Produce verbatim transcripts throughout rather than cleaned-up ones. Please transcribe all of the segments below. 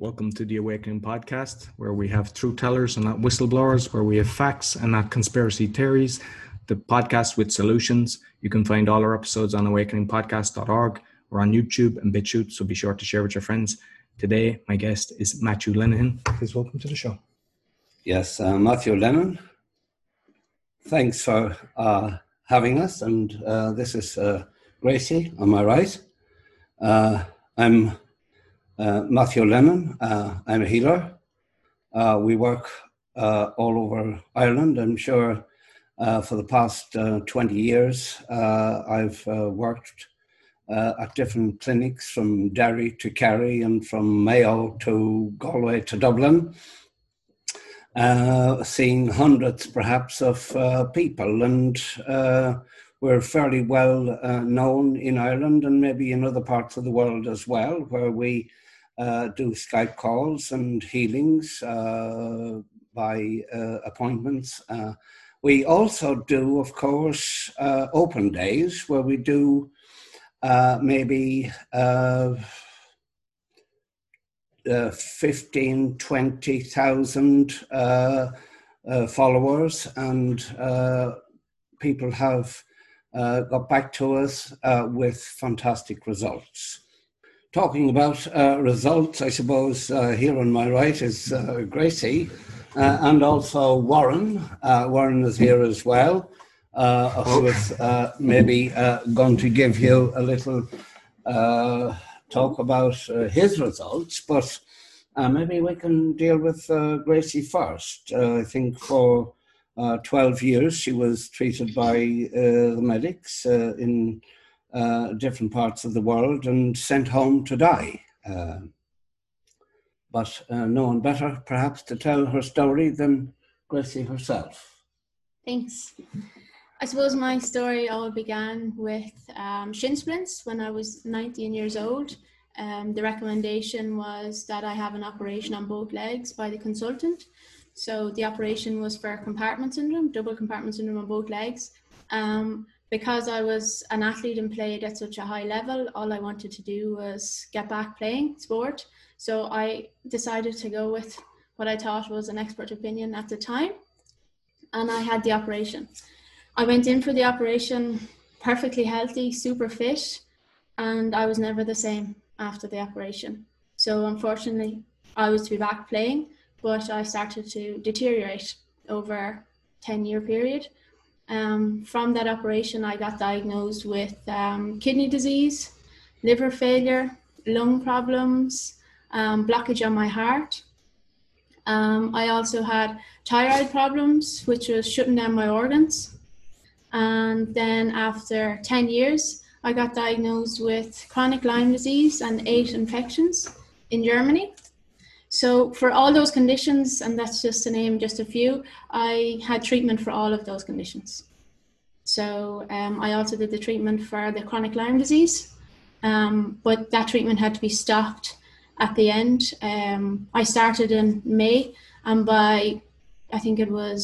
Welcome to The Awakening Podcast, where we have truth tellers and not whistleblowers, where we have facts and not conspiracy theories, the podcast with solutions. You can find all our episodes on awakening podcast dot org or on YouTube and BitChute, so be sure to share with your friends. Today, my guest is Matthew Lennon. Please welcome to the show. Yes, uh, Matthew Lennon. Thanks for uh, having us. And uh, this is uh, Gracie on my right. Uh, I'm... Uh, Matthew Lennon. Uh, I'm a healer. Uh, we work uh, all over Ireland. I'm sure uh, for the past uh, twenty years, uh, I've uh, worked uh, at different clinics from Derry to Kerry and from Mayo to Galway to Dublin, uh, seeing hundreds perhaps of uh, people, and uh, we're fairly well uh, known in Ireland and maybe in other parts of the world as well, where we Uh, do Skype calls and healings uh, by uh, appointments. Uh, we also do, of course, uh, open days where we do uh, maybe uh, uh, fifteen, twenty thousand uh, uh, followers, and uh, people have uh, got back to us uh, with fantastic results. Talking about uh, results, I suppose uh, here on my right is uh, Gracie uh, and also Warren. Uh, Warren is here as well, uh, who is uh, maybe uh, going to give you a little uh, talk about uh, his results, but uh, maybe we can deal with uh, Gracie first. Uh, I think for uh, twelve years she was treated by uh, the medics uh, in Uh, different parts of the world and sent home to die. Uh, but uh, no one better, perhaps, to tell her story than Gracie herself. Thanks. I suppose my story all began with um, shin splints when I was nineteen years old. Um, the recommendation was that I have an operation on both legs by the consultant. So the operation was for compartment syndrome, double compartment syndrome on both legs. Um, Because I was an athlete and played at such a high level, all I wanted to do was get back playing sport. So I decided to go with what I thought was an expert opinion at the time, and I had the operation. I went in for the operation perfectly healthy, super fit, and I was never the same after the operation. So unfortunately, I was to be back playing, but I started to deteriorate over a ten-year period. Um, from that operation, I got diagnosed with um, kidney disease, liver failure, lung problems, um, blockage on my heart. Um, I also had thyroid problems, which was shutting down my organs. And then after ten years, I got diagnosed with chronic Lyme disease and eight infections in Germany. So for all those conditions, and that's just to name just a few, I had treatment for all of those conditions. So um, I also did the treatment for the chronic Lyme disease, um, but that treatment had to be stopped at the end. Um, I started in May, and by, I think it was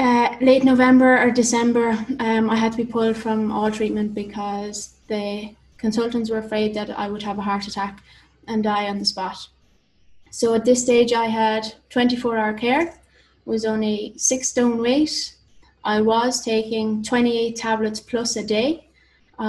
uh, late November or December, um, I had to be pulled from all treatment because the consultants were afraid that I would have a heart attack and die on the spot. So at this stage, I had twenty-four hour care, was only six stone weight. I was taking twenty-eight tablets plus a day.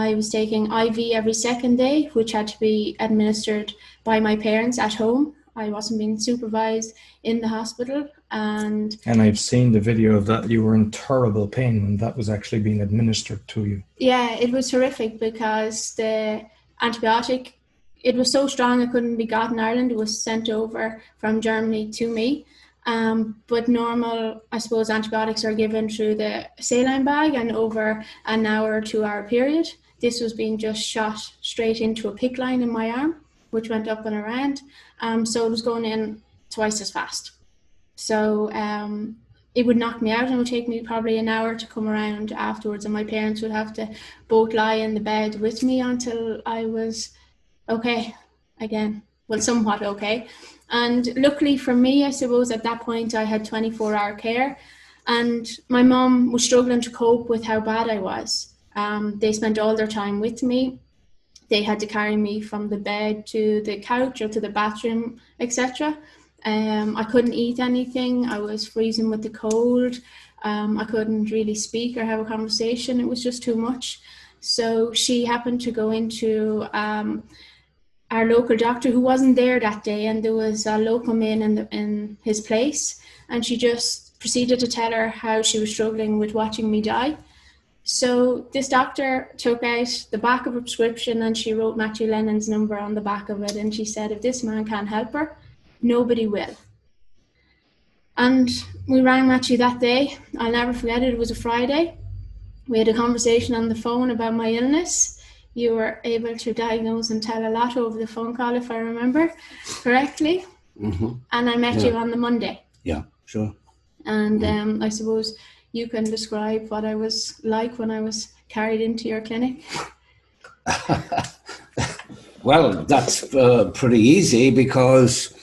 I was taking I V every second day, which had to be administered by my parents at home. I wasn't being supervised in the hospital. And and I've seen the video of that. You were in terrible pain when that was actually being administered to you. Yeah, it was horrific because the antibiotic, it was so strong it couldn't be got in Ireland. It was sent over from Germany to me. Um, but normal, I suppose, antibiotics are given through the saline bag and over an hour or two hour period. This was being just shot straight into a PICC line in my arm, which went up and around. Um, so it was going in twice as fast. So um, it would knock me out and it would take me probably an hour to come around afterwards. And my parents would have to both lie in the bed with me until I was okay again, well, somewhat okay. And luckily for me, I suppose at that point I had twenty-four hour care, and my mom was struggling to cope with how bad I was. Um, they spent all their time with me. they had to carry me from the bed to the couch or to the bathroom, et cetera. Um, I couldn't eat anything. I was freezing with the cold. Um, I couldn't really speak or have a conversation. It was just too much. So she happened to go into um, our local doctor who wasn't there that day, and there was a locum in in, the, in his place, and she just proceeded to tell her how she was struggling with watching me die. So this doctor took out the back of a prescription and she wrote Matthew Lennon's number on the back of it, and she said, if this man can't help her, nobody will. And we rang Matthew that day. I'll never forget it. It was a Friday. We had a conversation on the phone about my illness. You were able to diagnose and tell a lot over the phone call, if I remember correctly. Mm-hmm. And I met yeah. you on the Monday. Yeah, sure. And mm-hmm. um, I suppose you can describe what I was like when I was carried into your clinic. Well, that's uh, pretty easy, because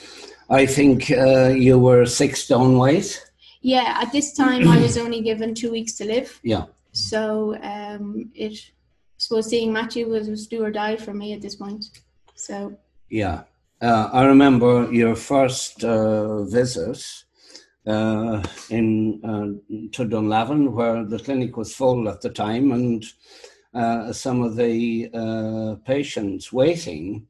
I think uh, you were six stone weight. Yeah, at this time I was only given two weeks to live. Yeah. So um, it, I suppose seeing Matthew was, was do or die for me at this point. So. Yeah. Uh, I remember your first uh, visit uh, in uh, to Dunlavin, where the clinic was full at the time, and uh, some of the uh, patients waiting,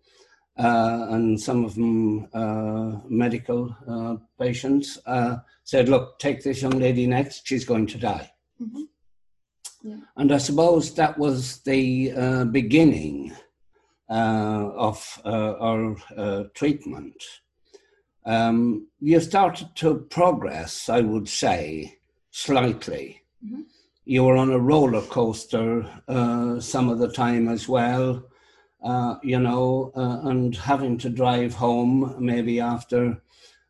uh, and some of them uh, medical uh, patients, uh, said, look, take this young lady next, she's going to die. Mm-hmm. Yeah. And I suppose that was the uh, beginning uh, of uh, our uh, treatment. Um, you started to progress, I would say, slightly. Mm-hmm. You were on a roller coaster uh, some of the time as well, uh, you know, uh, and having to drive home maybe after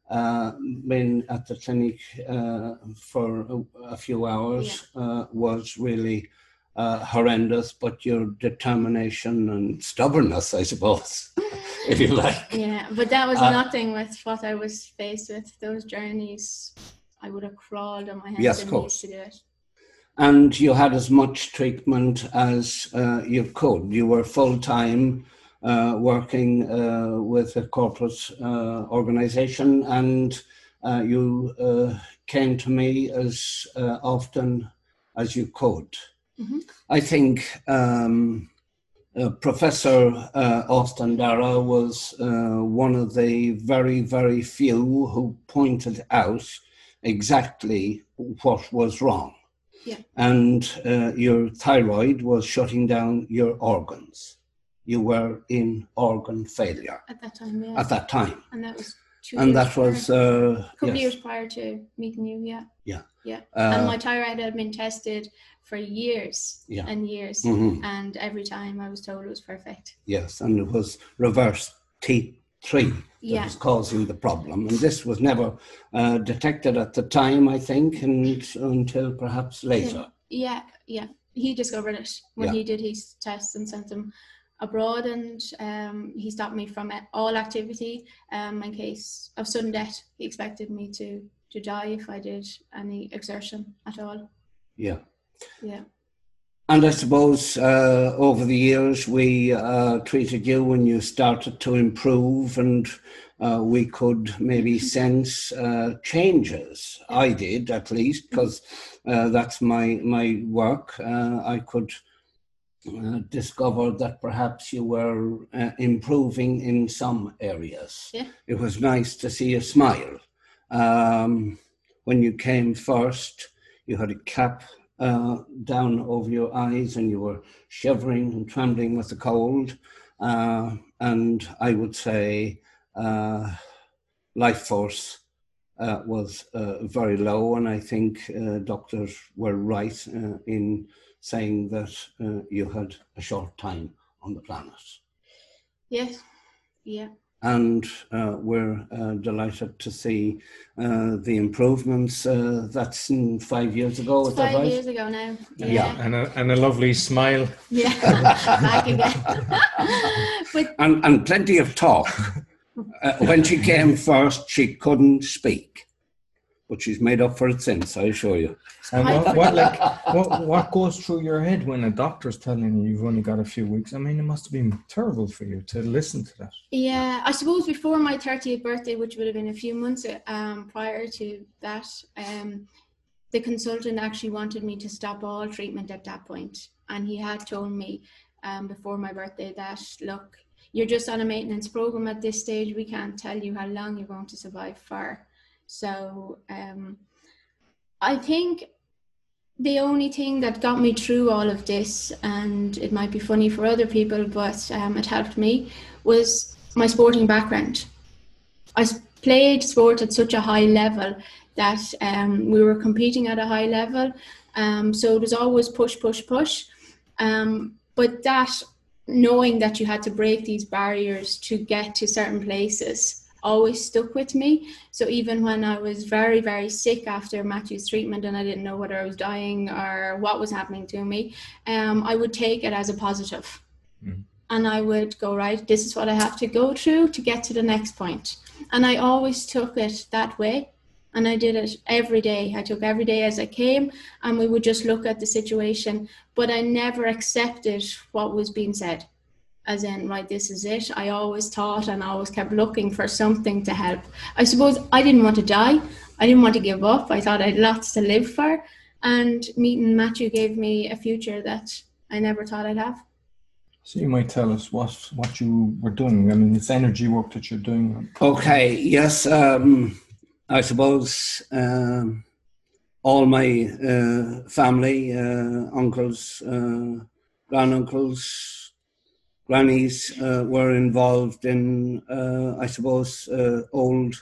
Uh, been at the clinic uh, for a, a few hours yeah. uh, was really uh, horrendous, but your determination and stubbornness, I suppose, if you like. Yeah, but that was uh, nothing with what I was faced with. Those journeys, I would have crawled on my hands yes, and knees to do it. And you had as much treatment as uh, you could. You were full-time Uh, working uh, with a corporate uh, organization, and uh, you uh, came to me as uh, often as you could. Mm-hmm. I think um, uh, Professor uh, Austin Dara was uh, one of the very, very few who pointed out exactly what was wrong. Yeah. And uh, your thyroid was shutting down your organs. You were in organ failure. At that time, yeah. At that time. And that was two and years that prior. was... Uh, a couple yes. years prior to meeting you, yeah. Yeah. Yeah. Uh, and my thyroid had been tested for years yeah. and years. Mm-hmm. And every time I was told it was perfect. Yes, and it was reverse T three that yeah. was causing the problem. And this was never uh, detected at the time, I think, and until perhaps later. Yeah, yeah. yeah. He discovered it when yeah. he did his tests and sent them abroad, and um, he stopped me from all activity um, in case of sudden death. He expected me to, to die if I did any exertion at all. Yeah. Yeah. And I suppose uh, over the years we uh, treated you when you started to improve, and uh, we could maybe sense uh, changes. Yeah. I did, at least, because uh, that's my, my work. Uh, I could... Uh, discovered that perhaps you were uh, improving in some areas. Yeah. It was nice to see a smile. Um, when you came first, you had a cap uh, down over your eyes and you were shivering and trembling with the cold. Uh, and I would say uh, life force uh, was uh, very low, and I think uh, doctors were right uh, in saying that uh, you had a short time on the planet. Yes, yeah. And uh, we're uh, delighted to see uh, the improvements. Uh, that's in five years ago, it's is that right? Five years ago now. Yeah, yeah. And, a, and a lovely smile. Yeah, back again. But and, and plenty of talk. Uh, when she came first, she couldn't speak. but she's made up for it since, I assure you. And what, what, like, what, what goes through your head when a doctor's telling you you've only got a few weeks? I mean, it must have been terrible for you to listen to that. Yeah, I suppose before my thirtieth birthday, which would have been a few months um, prior to that, um, the consultant actually wanted me to stop all treatment at that point. And he had told me um, before my birthday that, look, you're just on a maintenance program at this stage. We can't tell you how long you're going to survive for. So um, I think the only thing that got me through all of this, and it might be funny for other people, but um, it helped me, was my sporting background. I played sport at such a high level that um, we were competing at a high level. Um, so it was always push, push, push. Um, but that, knowing that you had to break these barriers to get to certain places, always stuck with me. So even when I was very, very sick after Matthew's treatment and I didn't know whether I was dying or what was happening to me, um, I would take it as a positive. Mm. And I would go, right, this is what I have to go through to get to the next point. And I always took it that way. And I did it every day. I took every day as I came, and we would just look at the situation. But I never accepted what was being said. As in, right, this is it. I always thought and I always kept looking for something to help. I suppose I didn't want to die. I didn't want to give up. I thought I had lots to live for. And meeting Matthew gave me a future that I never thought I'd have. So you might tell us what, what you were doing. I mean, it's energy work that you're doing. Okay, yes. Um, I suppose um, all my uh, family, uh, uncles, uh, granduncles, grannies uh, were involved in, uh, I suppose, uh, old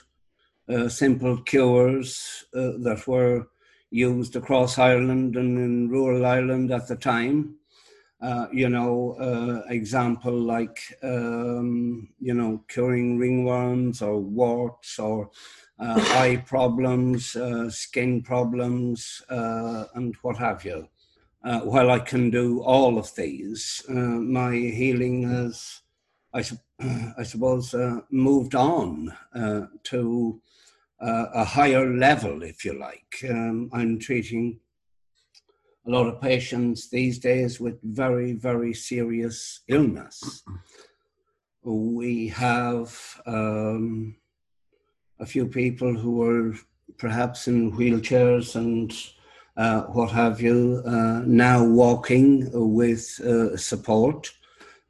uh, simple cures uh, that were used across Ireland and in rural Ireland at the time. Uh, you know, uh, example like, um, you know, curing ringworms or warts or uh, eye problems, uh, skin problems, uh, and what have you. Uh, while I can do all of these, uh, my healing has, I, su- I suppose, uh, moved on uh, to uh, a higher level, if you like. Um, I'm treating a lot of patients these days with very, very serious illness. We have um, a few people who are perhaps in wheelchairs and Uh, what have you, uh, now walking with uh, support,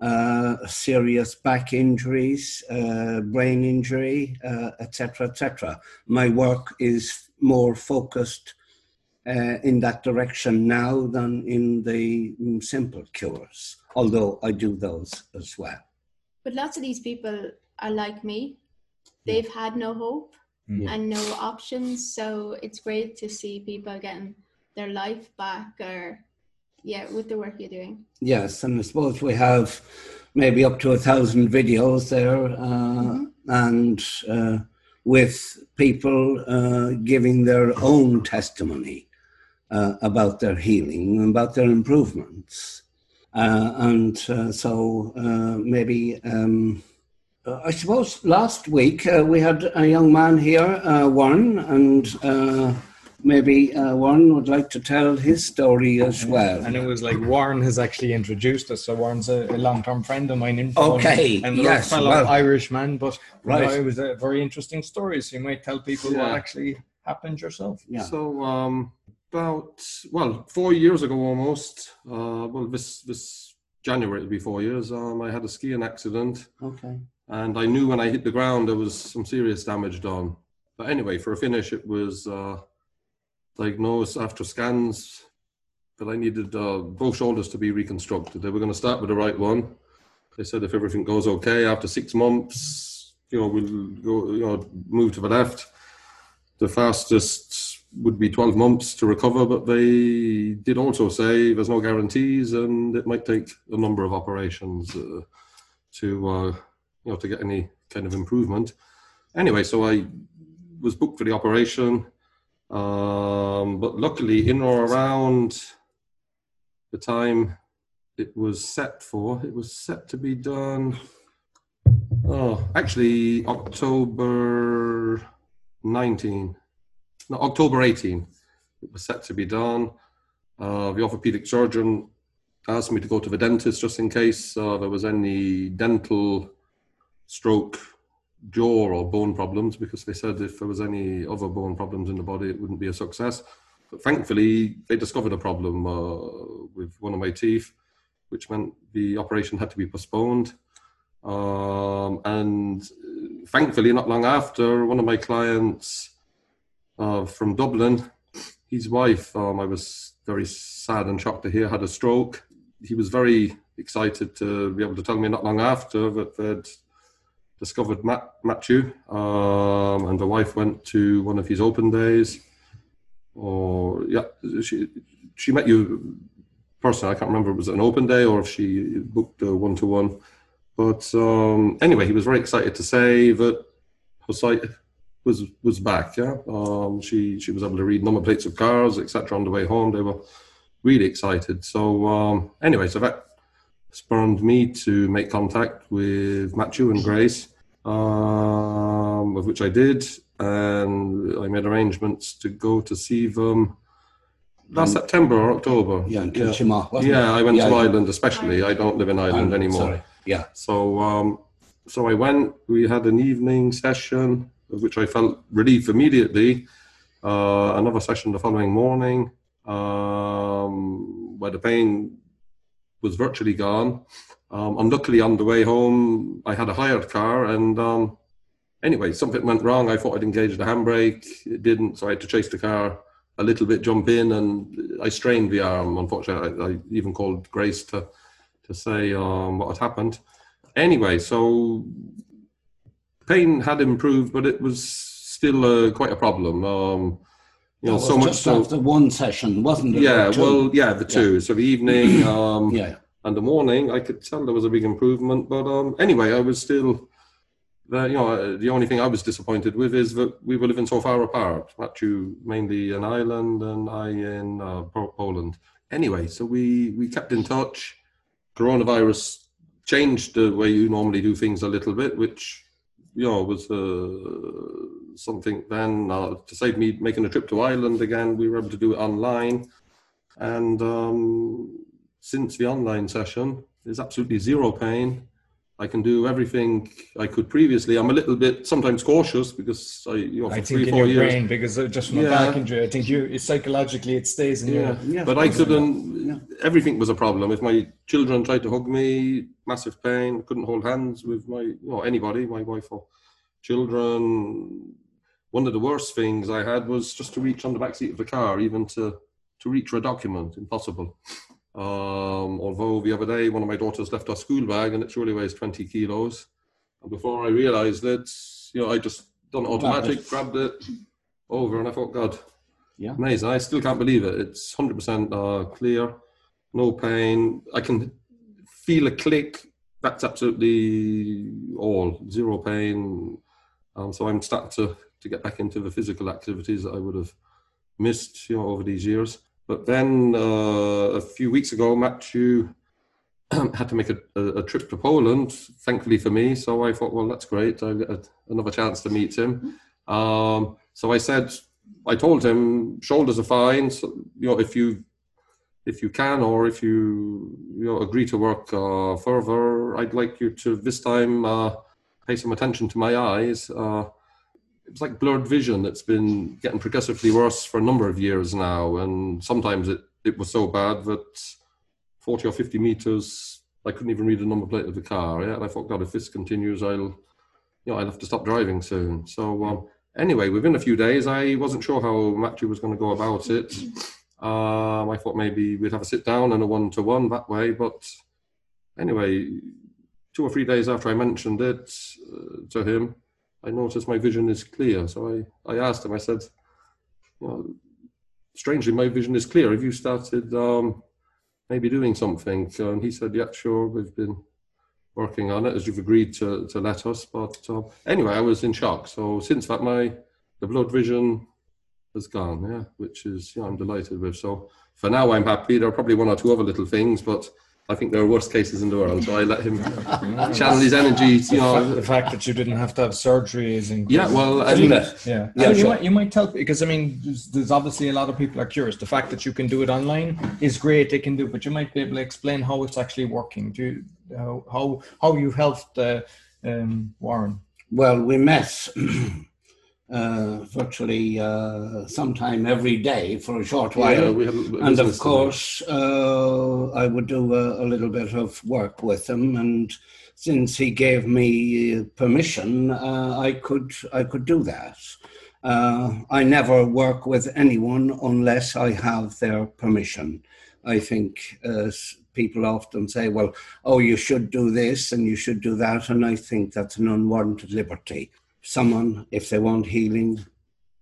uh, serious back injuries, uh, brain injury, uh, et cetera, et cetera. My work is more focused uh, in that direction now than in the simple cures, although I do those as well. But lots of these people are like me. They've had no hope mm. and no options, so it's great to see people getting their life back, or yeah, with the work you're doing. Yes, and I suppose we have maybe up to a thousand videos there, uh, mm-hmm. and uh, with people uh, giving their own testimony uh, about their healing and about their improvements. Uh, and uh, so uh, maybe, um, I suppose last week uh, we had a young man here, uh, Warren, and uh, Maybe uh, Warren would like to tell his story as well. And it was like Warren has actually introduced us. So Warren's a, a long-term friend of mine. In okay, and yes, fellow well, Irishman, but right, you know, it was a very interesting story. So you might tell people yeah. what actually happened yourself. Yeah. So um, about well, four years ago almost. Uh, well, this this January it'll be four years. Um, I had a skiing accident. Okay. And I knew when I hit the ground there was some serious damage done. But anyway, for a finish, it was. Uh, diagnosed after scans that I needed uh, both shoulders to be reconstructed. They were going to start with the right one. They said if everything goes okay, after six months, you know, we'll go, you know, move to the left. The fastest would be twelve months to recover, but they did also say there's no guarantees and it might take a number of operations uh, to, uh, you know, to get any kind of improvement. Anyway, so I was booked for the operation. Um, but luckily, in or around the time it was set for, it was set to be done, oh, actually October nineteenth. no, October eighteenth. It was set to be done. Uh, the orthopedic surgeon asked me to go to the dentist just in case uh, there was any dental stroke, jaw or bone problems, because they said if there was any other bone problems in the body, it wouldn't be a success. But thankfully, they discovered a problem uh, with one of my teeth, which meant the operation had to be postponed. Um, and thankfully, not long after, one of my clients uh, from Dublin, his wife, um, I was very sad and shocked to hear, had a stroke. He was very excited to be able to tell me not long after that they'd discovered Matt, Matthew, um, and the wife went to one of his open days. Or, yeah, she she met you personally. I can't remember if it was an open day or if she booked a one-to-one. But um, anyway, he was very excited to say that her sight was was back. Yeah, um, she she was able to read number plates of cars, et cetera. On the way home, they were really excited. So um, anyway, so that spurned me to make contact with Matthew and Grace, um, of which I did, and I made arrangements to go to see them last um, September or October. Yeah, in Kinshima. Yeah, yeah I went yeah, to Ireland especially. I don't live in Ireland um, anymore. Sorry. Yeah. So, um, so I went. We had an evening session, of which I felt relief immediately. Uh, another session the following morning, um, where the pain was virtually gone. Um, unluckily, on the way home, I had a hired car, and um, anyway, something went wrong. I thought I'd engaged the handbrake. It didn't, so I had to chase the car a little bit, jump in, and I strained the arm. Unfortunately, I, I even called Grace to to say um, what had happened. Anyway, so pain had improved, but it was still uh, quite a problem. Um, you know, so much just so after one session, wasn't it? Yeah, well, yeah, the two. Yeah. So the evening um, yeah. and the morning, I could tell there was a big improvement. But um, anyway, I was still, there, you know, the only thing I was disappointed with is that we were living so far apart. Matthew mainly in Ireland and I in uh, Poland. Anyway, so we, we kept in touch. Coronavirus changed the way you normally do things a little bit, which, you know, was uh, something then. Uh, to save me making a trip to Ireland again, we were able to do it online. And um, since the online session, there's absolutely zero pain. I can do everything I could previously. I'm a little bit sometimes cautious because I, you know, for I think three, in four your years, brain because just from yeah. a back injury, I think you it, psychologically it stays in yeah. your. Yeah, but I couldn't. Yeah. Everything was a problem. If my children tried to hug me, massive pain. Couldn't hold hands with my you know, anybody, my wife or children. One of the worst things I had was just to reach on the back seat of the car, even to to reach for a document. Impossible. Um, although the other day, one of my daughters left her school bag and it surely weighs twenty kilos. And before I realized it, you know, I just done automatic, grabbed it over and I thought, God, yeah, amazing. I still can't believe it. It's one hundred percent uh, clear, no pain. I can feel a click. That's absolutely all, zero pain. Um, so I'm starting to, to get back into the physical activities that I would have missed, you know, over these years. But then uh, a few weeks ago, Matthew had to make a, a, a trip to Poland, thankfully for me. So I thought, well, that's great. I'll get a, another chance to meet him. Um, so I said, I told him, shoulders are fine. So, you know, if you if you can, or if you, you know, agree to work uh, further, I'd like you to this time uh, pay some attention to my eyes. Uh, It's like blurred vision. It's been getting progressively worse for a number of years now. And sometimes it, it was so bad that forty or fifty meters, I couldn't even read the number plate of the car. Yeah? And I thought, God, if this continues, I'll, you know, I'll have to stop driving soon. So um, anyway, within a few days, I wasn't sure how Matthew was going to go about it. Um, I thought maybe we'd have a sit down and a one-to-one that way. But anyway, two or three days after I mentioned it uh, to him, I noticed my vision is clear. So I, I asked him, I said, you know, strangely, my vision is clear. Have you started um, maybe doing something? And he said, yeah, sure, we've been working on it as you've agreed to, to let us. But um, anyway, I was in shock. So since that, my the blurred vision has gone, yeah, which is, you know, I'm delighted with. So for now, I'm happy. There are probably one or two other little things, but I think there are worse cases in the world, so I let him channel his energy. You know, the, the fact that you didn't have to have surgery is incredible. Yeah, well, I mean, yeah. yeah I mean, sure. you might you might tell, because I mean, there's, there's obviously a lot of people are curious. The fact that you can do it online is great; they can do, but you might be able to explain how it's actually working. Do you, how how how you helped uh, um, Warren? Well, we met uh, virtually uh, sometime every day for a short while. Yeah, we haven't, and of course, uh, I would do a, a little bit of work with him. And since he gave me permission, uh, I could I could do that. Uh, I never work with anyone unless I have their permission. I think uh, people often say, well, oh, you should do this and you should do that. And I think that's an unwarranted liberty. Someone, if they want healing,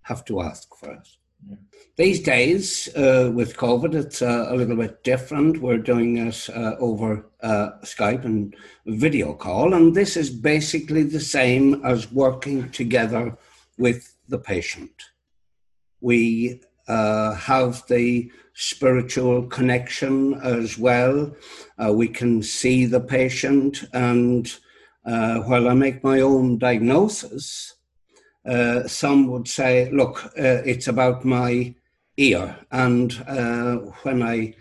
have to ask for it. Yeah. These days, uh, with COVID, it's uh, a little bit different. We're doing it uh, over uh, Skype and video call, and this is basically the same as working together with the patient. We uh, have the spiritual connection as well. Uh, we can see the patient, and Uh, while I make my own diagnosis, uh, some would say, look, uh, it's about my ear. And uh, when I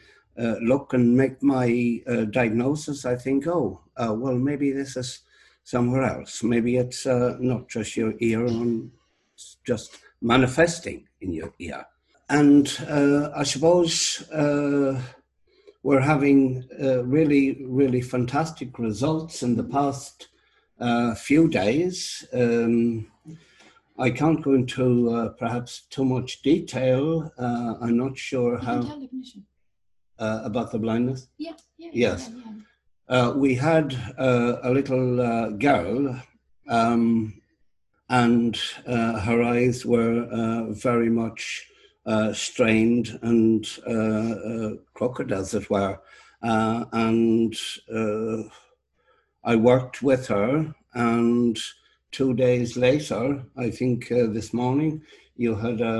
uh, look and make my uh, diagnosis, I think, oh, uh, well, maybe this is somewhere else. Maybe it's uh, not just your ear, and it's just manifesting in your ear. And uh, I suppose Uh, we're having uh, really, really fantastic results in the past uh, few days. Um, I can't go into uh, perhaps too much detail. Uh, I'm not sure you how... Can tell uh, about the blindness? Yeah. yeah yes. Yeah, yeah. Uh, we had uh, a little uh, girl um, and uh, her eyes were uh, very much Uh, strained and uh, uh, crooked, as it were, uh, and uh, I worked with her, and two days later, I think uh, this morning, you had a,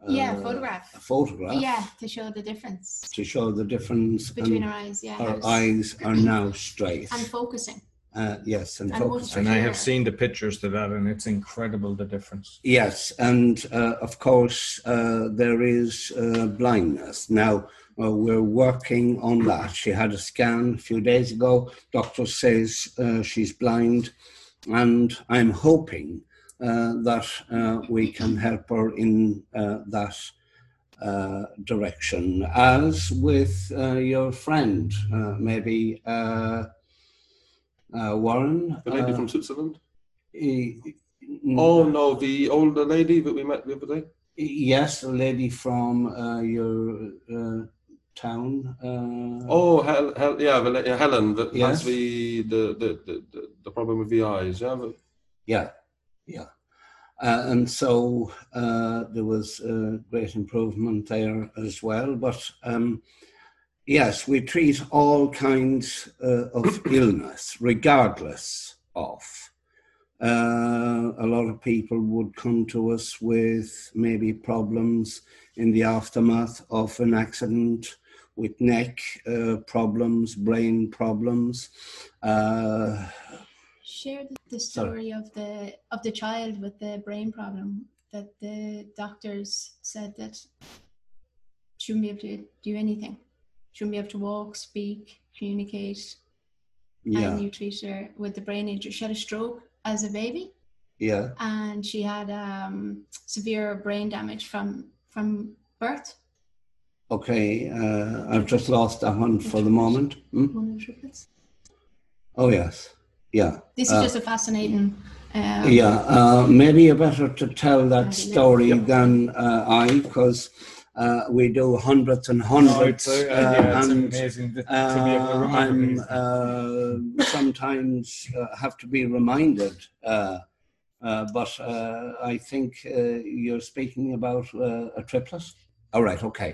a yeah a photograph a photograph yeah to show the difference to show the difference between her eyes. Yeah, her eyes are now straight and focusing. Uh, yes, and, and, and I have seen the pictures to that, and it's incredible the difference. Yes, and uh, of course uh, there is uh, blindness. Now uh, we're working on that. She had a scan a few days ago. Doctor says uh, she's blind, and I'm hoping uh, that uh, we can help her in uh, that uh, direction. As with uh, your friend, uh, maybe. Uh, Uh, Warren, the lady uh, from Switzerland. He, oh no, the older lady that we met the other day. Yes, the lady from uh, your uh, town. Uh, oh, Hel- Hel- yeah, the lady, Helen. That, yes. That's the the, the the the problem with the eyes. Yeah, but... yeah, yeah. Uh, and so uh, there was a great improvement there as well, but. Um, Yes, we treat all kinds uh, of illness, regardless of. Uh, a lot of people would come to us with maybe problems in the aftermath of an accident, with neck uh, problems, brain problems. Uh, Share the story sorry. of the of the child with the brain problem that the doctors said that shouldn't be able to do anything. Shouldn't be able to walk, speak, communicate. Yeah. And you treat her with the brain injury. She had a stroke as a baby. Yeah. And she had um, severe brain damage from from birth. Okay, uh, I've just lost that one for the moment. Hmm? Oh yes, yeah. This is uh, just a fascinating. Um, yeah, uh, maybe better to tell that story know. than uh, I, because. Uh, we do hundreds and hundreds. Oh, it's, uh, uh, yeah, it's and, amazing to, to be able to remember. I'm uh, sometimes uh, have to be reminded, uh, uh, but uh, I think uh, you're speaking about uh, a triplet. All right, okay.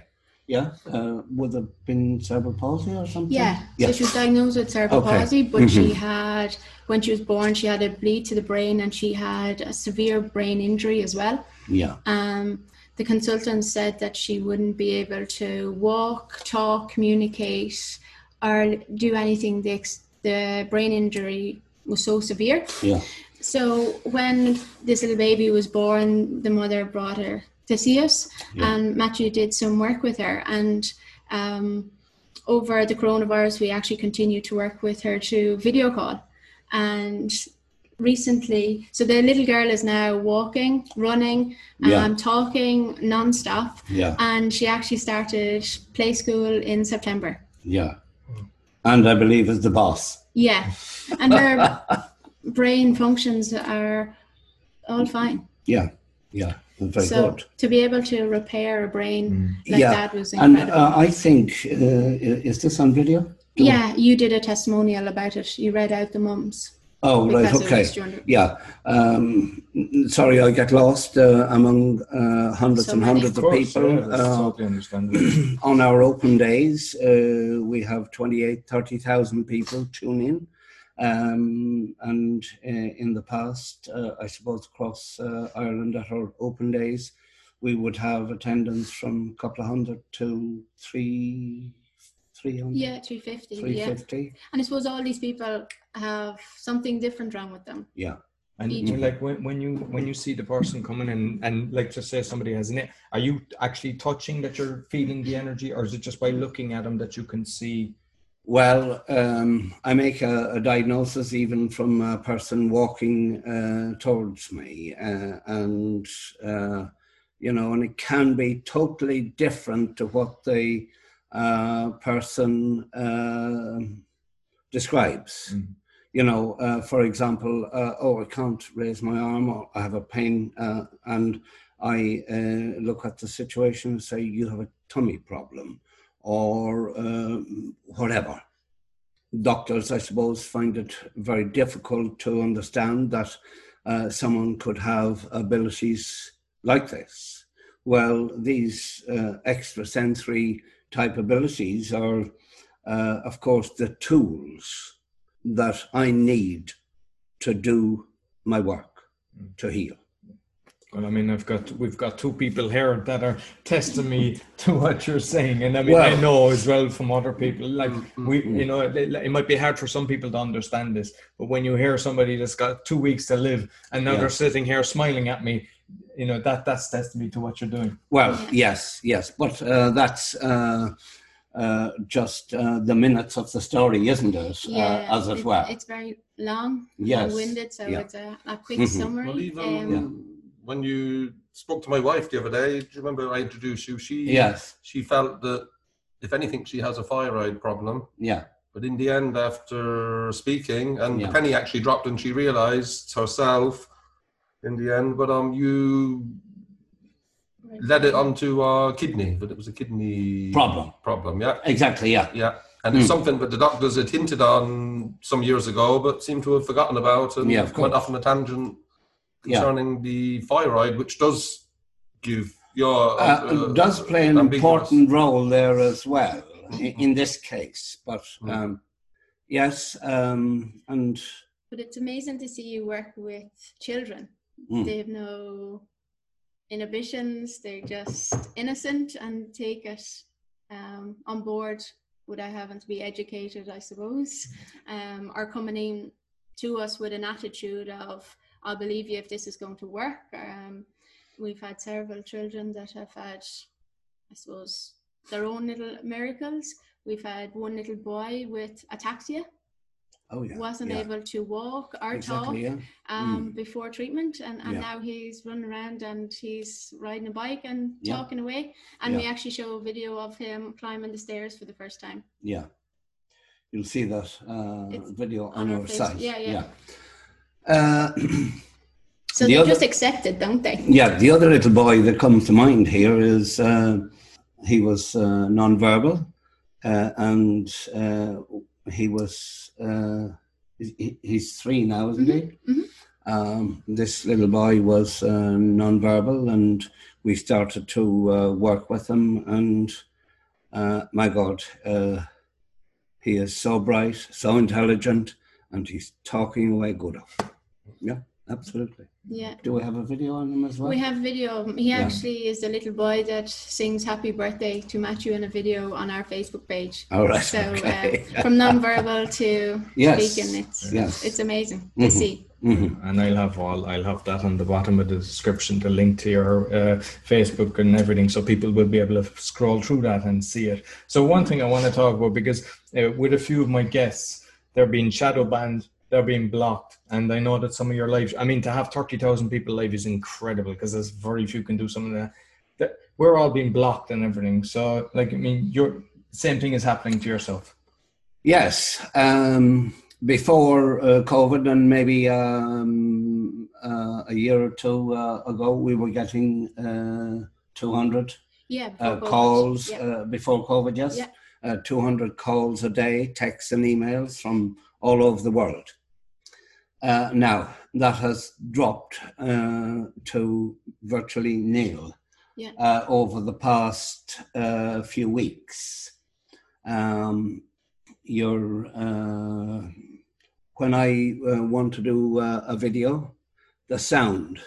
Yeah, uh, would have been cerebral palsy or something? Yeah, yeah. So she was diagnosed with cerebral okay. palsy, but mm-hmm. she had, when she was born, she had a bleed to the brain and she had a severe brain injury as well. Yeah. Um. the consultant said that she wouldn't be able to walk, talk, communicate, or do anything. The, ex- the brain injury was so severe. Yeah. So when this little baby was born, the mother brought her to see us, yeah. and Matthew did some work with her. And um, over the coronavirus, we actually continued to work with her through video call. And recently, so the little girl is now walking, running, yeah. um, talking nonstop. Yeah. And she actually started play school in September. Yeah. And I believe is the boss. Yeah. And her brain functions are all fine. Yeah. Yeah. Very so good. To be able to repair a brain mm. like yeah. that was incredible. And uh, I think, uh, is this on video? Do yeah, you did a testimonial about it. You read out the mums. Oh, right, okay. Yeah. Um, sorry, I get lost uh, among uh, hundreds so and hundreds of, of course, people. Yeah, uh, totally understandable. On our open days, uh, we have twenty-eight, thirty thousand people tune in. Um, and uh, in the past, uh, I suppose across uh, Ireland at our open days, we would have attendance from a couple of hundred to three, three hundred. Yeah, three fifty. Three fifty. Yeah. And I suppose all these people have something different wrong with them. Yeah. And you're like when, when you when you see the person coming in and like just say somebody has an it, are you actually touching that you're feeling the energy, or is it just by looking at them that you can see? Well, um, I make a, a diagnosis even from a person walking uh, towards me, uh, and uh, you know, and it can be totally different to what the uh, person uh, describes. Mm-hmm. You know, uh, for example, uh, oh, I can't raise my arm, or I have a pain, uh, and I uh, look at the situation and say, you have a tummy problem. Or uh, whatever. Doctors, I suppose, find it very difficult to understand that uh, someone could have abilities like this. Well, these uh, extrasensory type abilities are, uh, of course, the tools that I need to do my work, to heal. Well, I mean, I've got we've got two people here that are testing me to what you're saying, and I mean, well, I know as well from other people. Like we, you know, it, it might be hard for some people to understand this, but when you hear somebody that's got two weeks to live and now yeah. they're sitting here smiling at me, you know, that that's testimony to what you're doing. Well, yes, yes, but uh, that's uh, uh, just uh, the minutes of the story, isn't it? Yeah, uh, as it were, it's very long, yes. long-winded, so yeah. it's a, a quick mm-hmm. summary. Well, even, um, yeah. When you spoke to my wife the other day, do you remember I introduced you? She yes. she felt that, if anything, she has a thyroid problem. Yeah. But in the end, after speaking, and yeah. the penny actually dropped and she realized herself in the end, but um, you led it onto our kidney, but it was a kidney problem. Problem, yeah. Exactly, yeah. Yeah. And it's mm. something that the doctors had hinted on some years ago, but seemed to have forgotten about and yeah, of went off on a tangent. Concerning yeah. the thyroid, which does give your... Uh, uh, does play an ambiguous. important role there as well, mm-hmm. in this case. But mm-hmm. um, yes, um, and... But it's amazing to see you work with children. Mm. They have no inhibitions, they're just innocent and take it um, on board without having to be educated, I suppose, um, or coming in to us with an attitude of... I'll believe you if this is going to work. Um, we've had several children that have had, I suppose, their own little miracles. We've had one little boy with ataxia. Oh, yeah. Wasn't yeah. able to walk or exactly, talk yeah. um, mm. before treatment. And, and yeah. now he's running around and he's riding a bike and yeah. talking away. And yeah. we actually show a video of him climbing the stairs for the first time. Yeah. You'll see that uh, video on, on our, our site. Yeah, yeah. yeah. Uh, so the they other, just accept it, don't they? Yeah, the other little boy that comes to mind here is uh, he was uh, non-verbal uh, and uh, he was, uh, he, he's three now, isn't mm-hmm. he? Mm-hmm. Um, this little boy was uh, non-verbal and we started to uh, work with him and uh, my God, uh, he is so bright, so intelligent and he's talking away good off. Yeah. Absolutely. Yeah. Do we have a video on him as well? We have video. He yeah. actually is the little boy that sings happy birthday to Matthew in a video on our Facebook page. All right. So okay. uh, from nonverbal to yes. speaking, it's yes. it's amazing mm-hmm. to see. Mm-hmm. And I'll have all I'll have that on the bottom of the description, the link to your uh, Facebook and everything, so people will be able to scroll through that and see it. So one thing I want to talk about, because uh, with a few of my guests, they're being shadow banned, they're being blocked, and I know that some of your lives, I mean, to have thirty thousand people live is incredible, because there's very few can do something that, that we're all being blocked and everything. So like, I mean, your same thing is happening to yourself. Yes. Um, before uh, COVID, and maybe um, uh, a year or two uh, ago, we were getting uh, two hundred yeah, uh, calls yeah. Uh, before COVID, yes. Yeah. Uh, two hundred calls a day, texts and emails from all over the world. Uh, now, that has dropped uh, to virtually nil yeah. uh, over the past uh, few weeks. Um, your, uh, when I uh, want to do uh, a video, the sound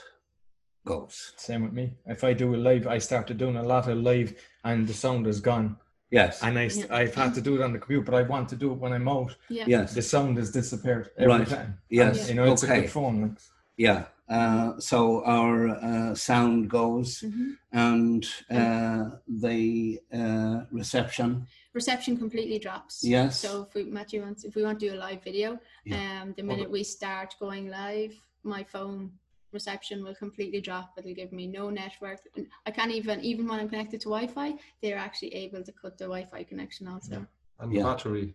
goes. Same with me. If I do a live, I started doing a lot of live and the sound is gone. Yes. And I, yeah. I've had to do it on the computer, but I want to do it when I'm out. Yeah. Yes. The sound has disappeared every right. time. Yes. And, you know, it's okay. a good phone. Yeah. Uh, so our uh, sound goes mm-hmm. and uh, the uh, reception. Reception completely drops. Yes. So if we, Matthew wants, if we want to do a live video, yeah. um, the minute okay. we start going live, my phone reception will completely drop. It'll give me no network. I can't even, even when I'm connected to Wi-Fi, they're actually able to cut the Wi-Fi connection also. Yeah. And yeah. battery,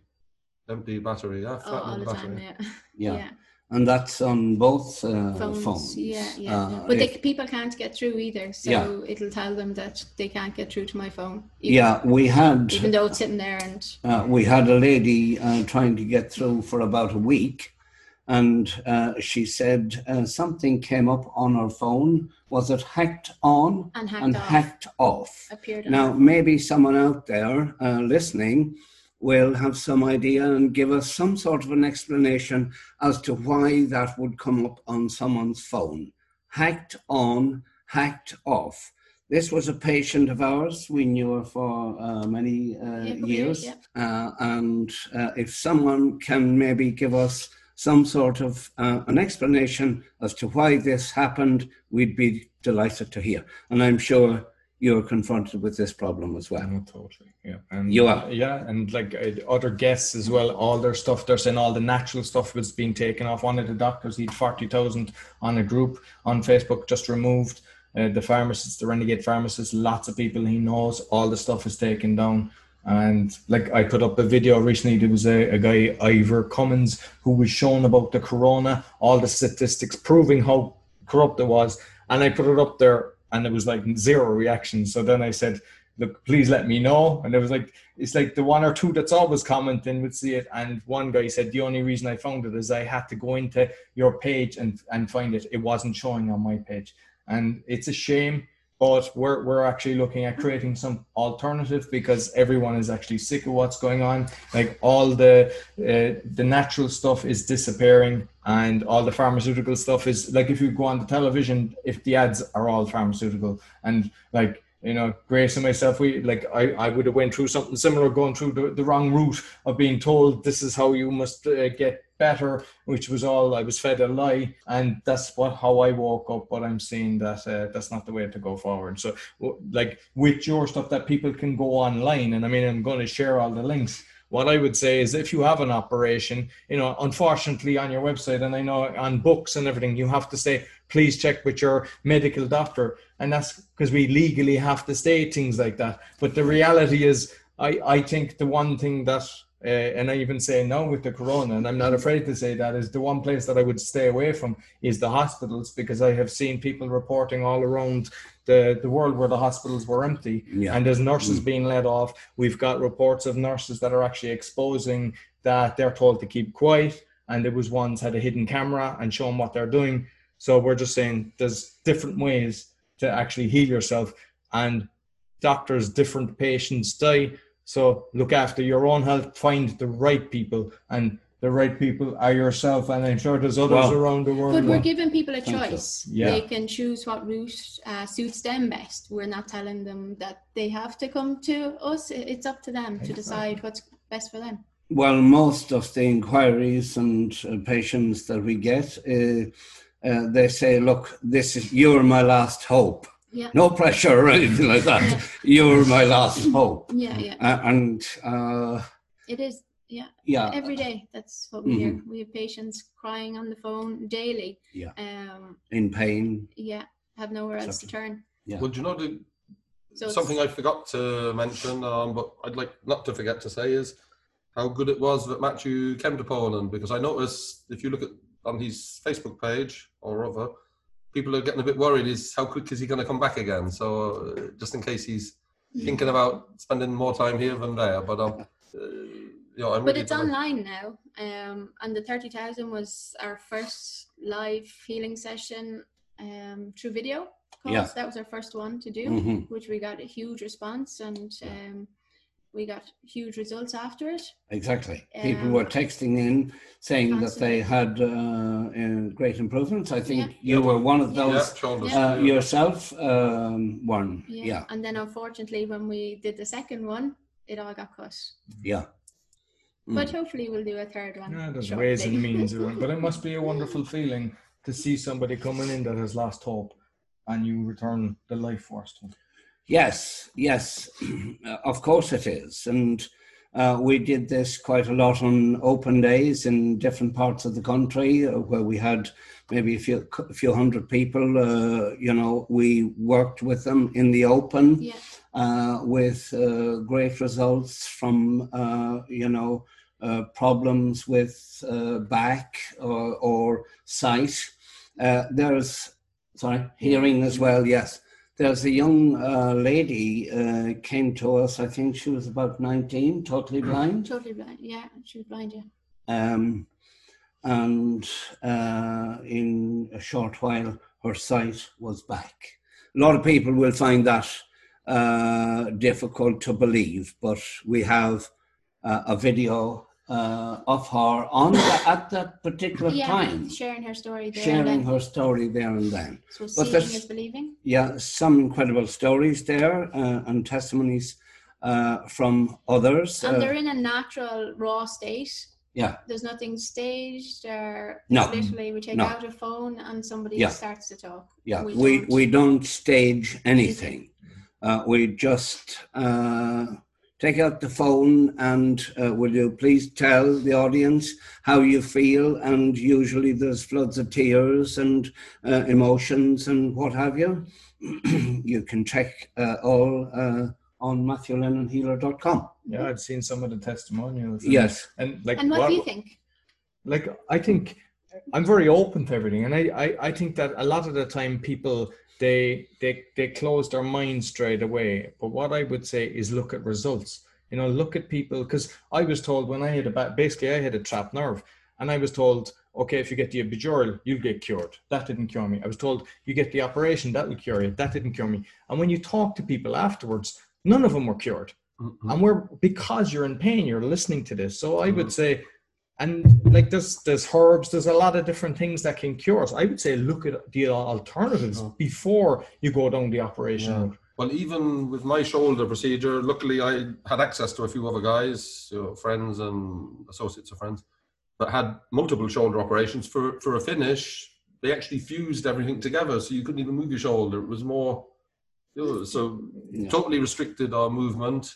empty battery. Oh, all the battery. time, yeah. yeah. yeah. And that's on both uh, phones. phones. Yeah, yeah. Uh, but if, they, people can't get through either. So yeah. it'll tell them that they can't get through to my phone. Even, yeah, we had... Even though it's sitting there and... Uh, we had a lady uh, trying to get through for about a week. And uh, she said uh, something came up on her phone. Was it hacked on and hacked and off? Hacked off. Appeared on now, maybe someone out there uh, listening will have some idea and give us some sort of an explanation as to why that would come up on someone's phone. Hacked on, hacked off. This was a patient of ours. We knew her for uh, many uh, yeah, years. Yeah. Uh, and uh, if someone can maybe give us some sort of uh, an explanation as to why this happened, we'd be delighted to hear. And I'm sure you're confronted with this problem as well. No, totally. Yeah. And you are. Yeah. And like uh, other guests as well, all their stuff, they're saying all the natural stuff was being taken off. One of the doctors, he'd forty thousand on a group on Facebook, just removed. Uh, the pharmacist, the renegade pharmacist, lots of people he knows, all the stuff is taken down. And like I put up a video recently, there was a, a guy, Ivor Cummins, who was shown about the corona, all the statistics proving how corrupt it was. And I put it up there and it was like zero reaction. So then I said, look, please let me know. And it was like, it's like the one or two that's always commenting would see it. And one guy said, the only reason I found it is I had to go into your page and, and find it. It wasn't showing on my page. And it's a shame. But we're, we're actually looking at creating some alternative, because everyone is actually sick of what's going on. Like all the uh, the natural stuff is disappearing, and all the pharmaceutical stuff is like, if you go on the television, if the ads are all pharmaceutical. And like, you know, Grace and myself, we like I, I would have went through something similar, going through the, the wrong route of being told this is how you must uh, get better, which was all, I was fed a lie, and that's what how I woke up. But I'm seeing that uh, that's not the way to go forward. So like with your stuff that people can go online, and I mean, I'm going to share all the links. What I would say is if you have an operation, you know, unfortunately on your website, and I know on books and everything, you have to say, please check with your medical doctor. And that's because we legally have to say things like that. But the reality is, I, I think the one thing that, uh, and I even say now with the corona, and I'm not afraid to say that, is the one place that I would stay away from is the hospitals, because I have seen people reporting all around the, the world where the hospitals were empty yeah. and there's nurses mm. being let off. We've got reports of nurses that are actually exposing that they're told to keep quiet, and there was ones had a hidden camera and showing what they're doing. So we're just saying there's different ways to actually heal yourself, and doctors, different patients die. So look after your own health, find the right people. And the right people are yourself, and I'm sure there's others well, around the world. But we're giving people a choice. So. Yeah. They can choose what route uh, suits them best. We're not telling them that they have to come to us. It's up to them to decide what's best for them. Well, most of the inquiries and uh, patients that we get, uh, uh, they say, look, this is, you're my last hope. Yeah. No pressure or anything like that. You're my last hope. Yeah, yeah. Uh, and uh, it is. Yeah. Yeah. Every day. That's what we mm-hmm. hear. We have patients crying on the phone daily. Yeah. Um, In pain. Yeah. Have nowhere else to turn. Yeah. Well, do you know the, so something I forgot to mention, um, but I'd like not to forget to say is how good it was that Matthew came to Poland, because I noticed if you look at on his Facebook page or other, people are getting a bit worried is how quick is he going to come back again? So uh, just in case he's yeah. thinking about spending more time here than there, but um. Uh, Yeah, really but it's done. Online now, um, and the thirty thousand was our first live healing session um, through video calls. Yeah. That was our first one to do, mm-hmm. which we got a huge response, and um, we got huge results after it. Exactly. Um, People were texting in saying constantly. that they had uh, great improvements. I think yeah. you were one of those yeah. Uh, yeah. yourself, um, Warren. Yeah. yeah. And then unfortunately, when we did the second one, it all got cut. Yeah. But mm. hopefully we'll do a third one. Yeah, there's shortly. ways and means around. But it must be a wonderful feeling to see somebody coming in that has lost hope and you return the life force to them. Yes, yes, of course it is. And uh, we did this quite a lot on open days in different parts of the country where we had maybe a few, a few hundred people. Uh, you know, we worked with them in the open. Yeah. Uh, with uh, great results from, uh, you know, uh, problems with uh, back or, or sight. Uh, there's, sorry, hearing as well, yes. There's a young uh, lady uh, came to us, I think she was about nineteen, totally blind. Totally blind, yeah, she was blind, yeah. Um, and uh, in a short while, her sight was back. A lot of people will find that uh difficult to believe, but we have uh, a video uh of her on the, at that particular yeah, time sharing her story there sharing and her story there and then so but seeing is believing. Yeah, some incredible stories there uh, and testimonies uh from others, and uh, they're in a natural raw state. Yeah, there's nothing staged or no, literally we take no. out a phone and somebody yeah. starts to talk. Yeah, we we don't, we don't stage anything. Uh, we just uh, take out the phone and uh, will you please tell the audience how you feel? And usually there's floods of tears and uh, emotions and what have you. You can check uh, all uh, on Matthew Lennon Healer dot com. Yeah, I've seen some of the testimonials. And, yes. And, like, and what, what do you think? Like, I think I'm very open to everything. And I, I, I think that a lot of the time people... They, they they close their mind straight away. But what I would say is look at results. You know, look at people, because I was told when I had a back, basically I had a trapped nerve, and I was told, okay, if you get the epidural, you'll get cured. That didn't cure me. I was told you get the operation, that will cure you. That didn't cure me. And when you talk to people afterwards, none of them were cured. Mm-hmm. And we're because you're in pain, you're listening to this. So I mm-hmm. would say, and like there's, there's herbs, there's a lot of different things that can cure us. I would say look at the alternatives oh. before you go down the operation route. Yeah. Well, even with my shoulder procedure, luckily I had access to a few other guys, you know, friends and associates of friends, that had multiple shoulder operations. For, for a finish, they actually fused everything together, so you couldn't even move your shoulder. It was more, you know, so yeah. totally restricted our movement.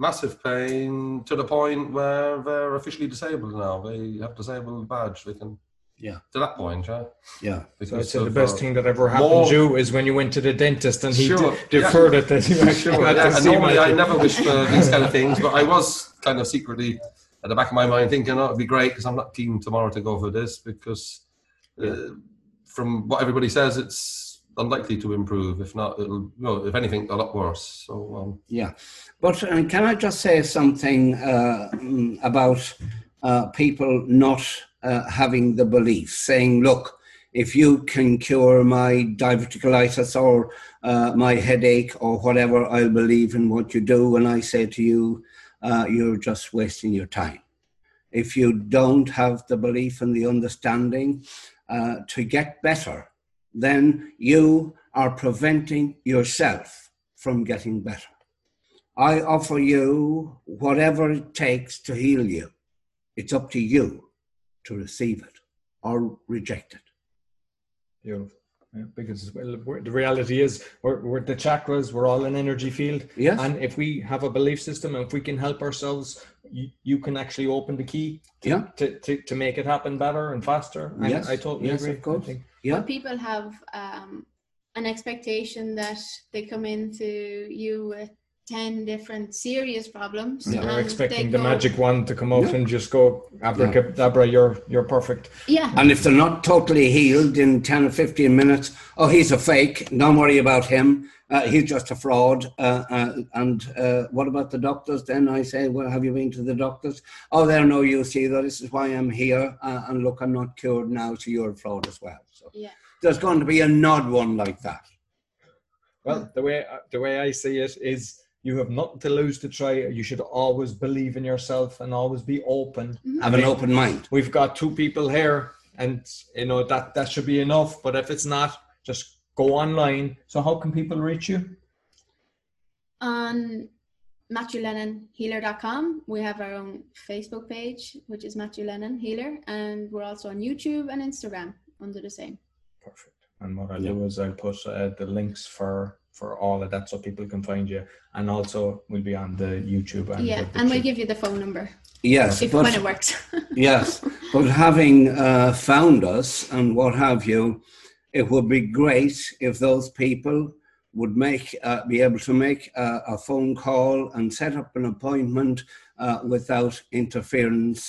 Massive pain to the point where they're officially disabled now. They have disabled badge. They can, yeah, to that point, yeah, yeah. So I'd say the best thing that ever happened to you is when you went to the dentist and he sure, d- deferred yeah. it. That you actually sure, had yeah. to and see normally I never wish for these kind of things, but I was kind of secretly at the back of my mind thinking, "Oh, it'd be great because I'm not keen tomorrow to go for this because yeah. uh, from what everybody says, it's." Unlikely to improve. If not, it'll, no, if anything, a lot worse. So um. yeah, but uh, can I just say something uh, about uh, people not uh, having the belief, saying, "Look, if you can cure my diverticulitis or uh, my headache or whatever, I'll believe in what you do." And I say to you, uh, "You're just wasting your time. if you don't have the belief and the understanding uh, to get better, then you are preventing yourself from getting better. I offer you whatever it takes to heal you. It's up to you to receive it or reject it. Beautiful. Yeah, because the reality is we're, we're the chakras, we're all an energy field. Yes. And if we have a belief system and if we can help ourselves, you, you can actually open the key to, yeah. to, to, to make it happen better and faster. And yes. I totally yes, agree. Of course. Yeah. When people have um, an expectation that they come into you with ten different serious problems. Yeah. They're expecting they the go, magic wand to come out yeah. and just go, abracadabra, yeah. you're, you're perfect. Yeah. And if they're not totally healed in ten or fifteen minutes, oh, he's a fake, don't worry about him, uh, he's just a fraud. Uh, uh, and uh, what about the doctors? Then I say, well, have you been to the doctors? Oh, they're no use either, this is why I'm here. Uh, and look, I'm not cured now, so you're a fraud as well. So yeah. there's going to be an odd one like that. Well, the way the way I see it is, you have nothing to lose to try. You should always believe in yourself and always be open. Mm-hmm. Have an open mind. We've got two people here, and you know that that should be enough. But if it's not, just go online. So how can people reach you? On Matthew Lennon Healer dot com. We have our own Facebook page, which is Matthew Lennon Healer. And we're also on YouTube and Instagram under the same. Perfect. And what I'll yeah. do is I'll put uh, the links for... for all of that so people can find you, and also we'll be on the YouTube and yeah and we'll give you the phone number yes if but, when it works yes but having uh, found us and what have you, it would be great if those people would make uh, be able to make uh, a phone call and set up an appointment uh, without interference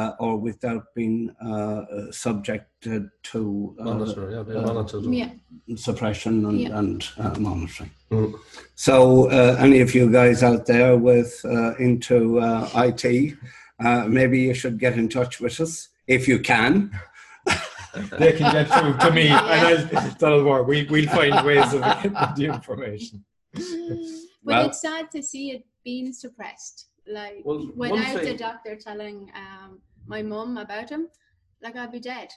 uh, or without being uh, subjected to uh, Monitor, yeah, being monitored. Uh, yeah. suppression and, yeah. and uh, monitoring. Mm. So uh, any of you guys out there with uh, into uh, I T, uh, maybe you should get in touch with us if you can. They can get through to me, and I'll tell more. We, we'll find ways of getting the information. But well, it's sad to see it being suppressed. Like well, when I had the doctor telling um, my mum about him, like I'd be dead.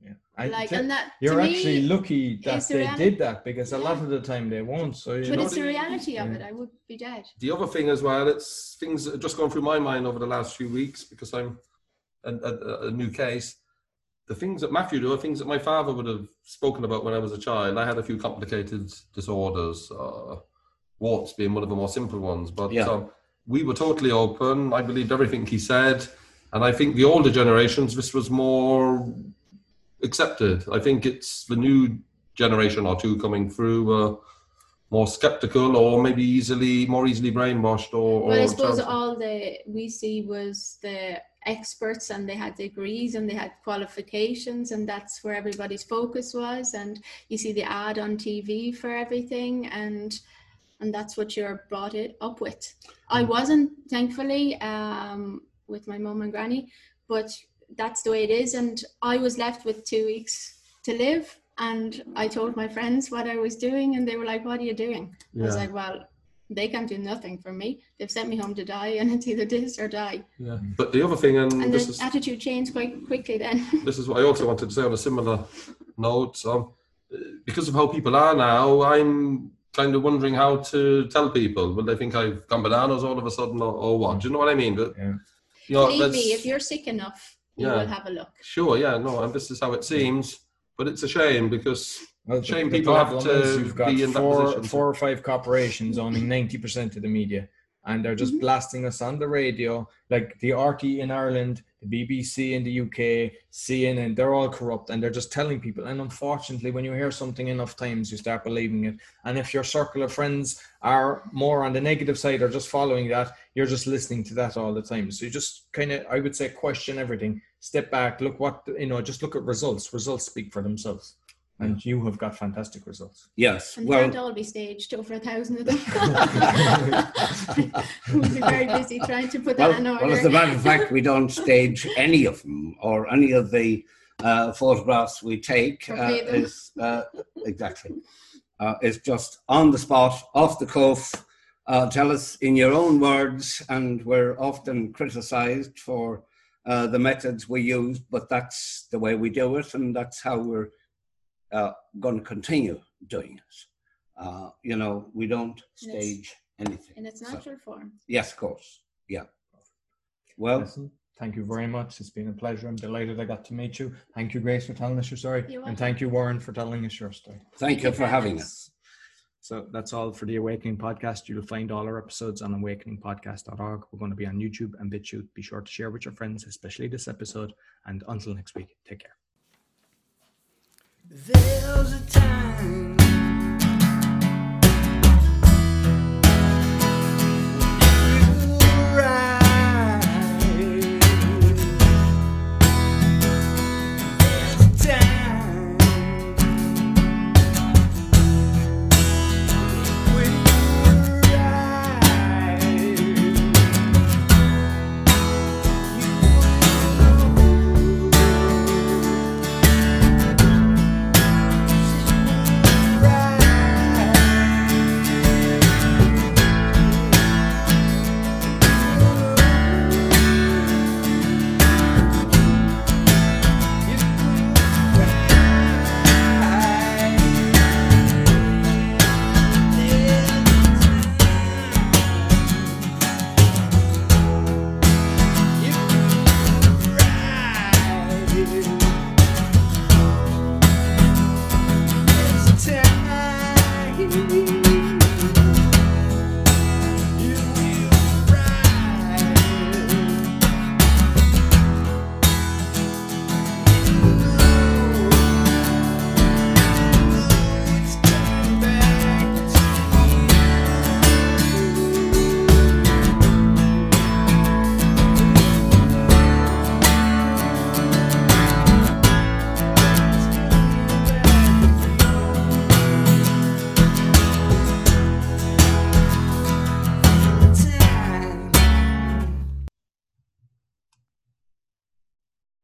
Yeah, I like, and that, you're actually me, lucky that they did that, because a lot of the time they won't. So you but know, it's the reality yeah. of it. I would be dead. The other thing as well, it's things that are just going through my mind over the last few weeks because I'm a, a, a new case. The things that Matthew do are things that my father would have spoken about when I was a child. I had a few complicated disorders, uh, warts being one of the more simple ones, but yeah. um, we were totally open. I believed everything he said, and I think the older generations, this was more accepted. I think it's the new generation or two coming through uh, more skeptical or maybe easily more easily brainwashed or, or well I suppose all the we see was the experts, and they had degrees and they had qualifications, and that's where everybody's focus was, and you see the ad on T V for everything, and and that's what you're brought it up with. I wasn't, thankfully, um with my mum and granny, but that's the way it is, and I was left with two weeks to live, and I told my friends what I was doing, and they were like, what are you doing? Yeah. I was like, well, they can't do nothing for me. They've sent me home to die, and it's either this or die. Yeah. But the other thing, and, and this the is, attitude changed quite quickly then. This is what I also wanted to say on a similar note. Um, because of how people are now, I'm kind of wondering how to tell people. Will they think I've gone bananas all of a sudden, or, or what? Do you know what I mean? But, yeah. you know, believe me, if you're sick enough, yeah. we'll have a look. Sure, yeah, no, and this is how it seems, but it's a shame because well, shame people have to you've got be in four, that position. Four or five corporations owning ninety percent of the media, and they're just mm-hmm. blasting us on the radio, like the R T in Ireland, the B B C in the U K, C N N, they're all corrupt, and they're just telling people. And unfortunately, when you hear something enough times, you start believing it. And if your circle of friends are more on the negative side or just following that, you're just listening to that all the time. So you just kind of, I would say, question everything. Step back, look what, you know, just look at results. Results speak for themselves. And you have got fantastic results. Yes. And well, they can't all be staged, over a thousand of them. We'll be very busy trying to put that well, in order. Well, as a matter of fact, we don't stage any of them, or any of the uh, photographs we take. Uh, is, uh, exactly. Uh, it's just on the spot, off the cuff. Uh, tell us in your own words, and we're often criticised for uh, the methods we use, but that's the way we do it, and that's how we're uh, going to continue doing it. Uh, you know, we don't stage anything. And it's natural so. form. Yes, of course. Yeah. Well, Listen, thank you very much. It's been a pleasure. I'm delighted I got to meet you. Thank you, Grace, for telling us your story. And thank you, Warren, for telling us your story. Thank, thank you for having us. So that's all for the Awakening Podcast. You'll find all our episodes on awakening podcast dot org. We're going to be on YouTube and BitChute. Be sure to share with your friends, especially this episode. And until next week, take care. There's a time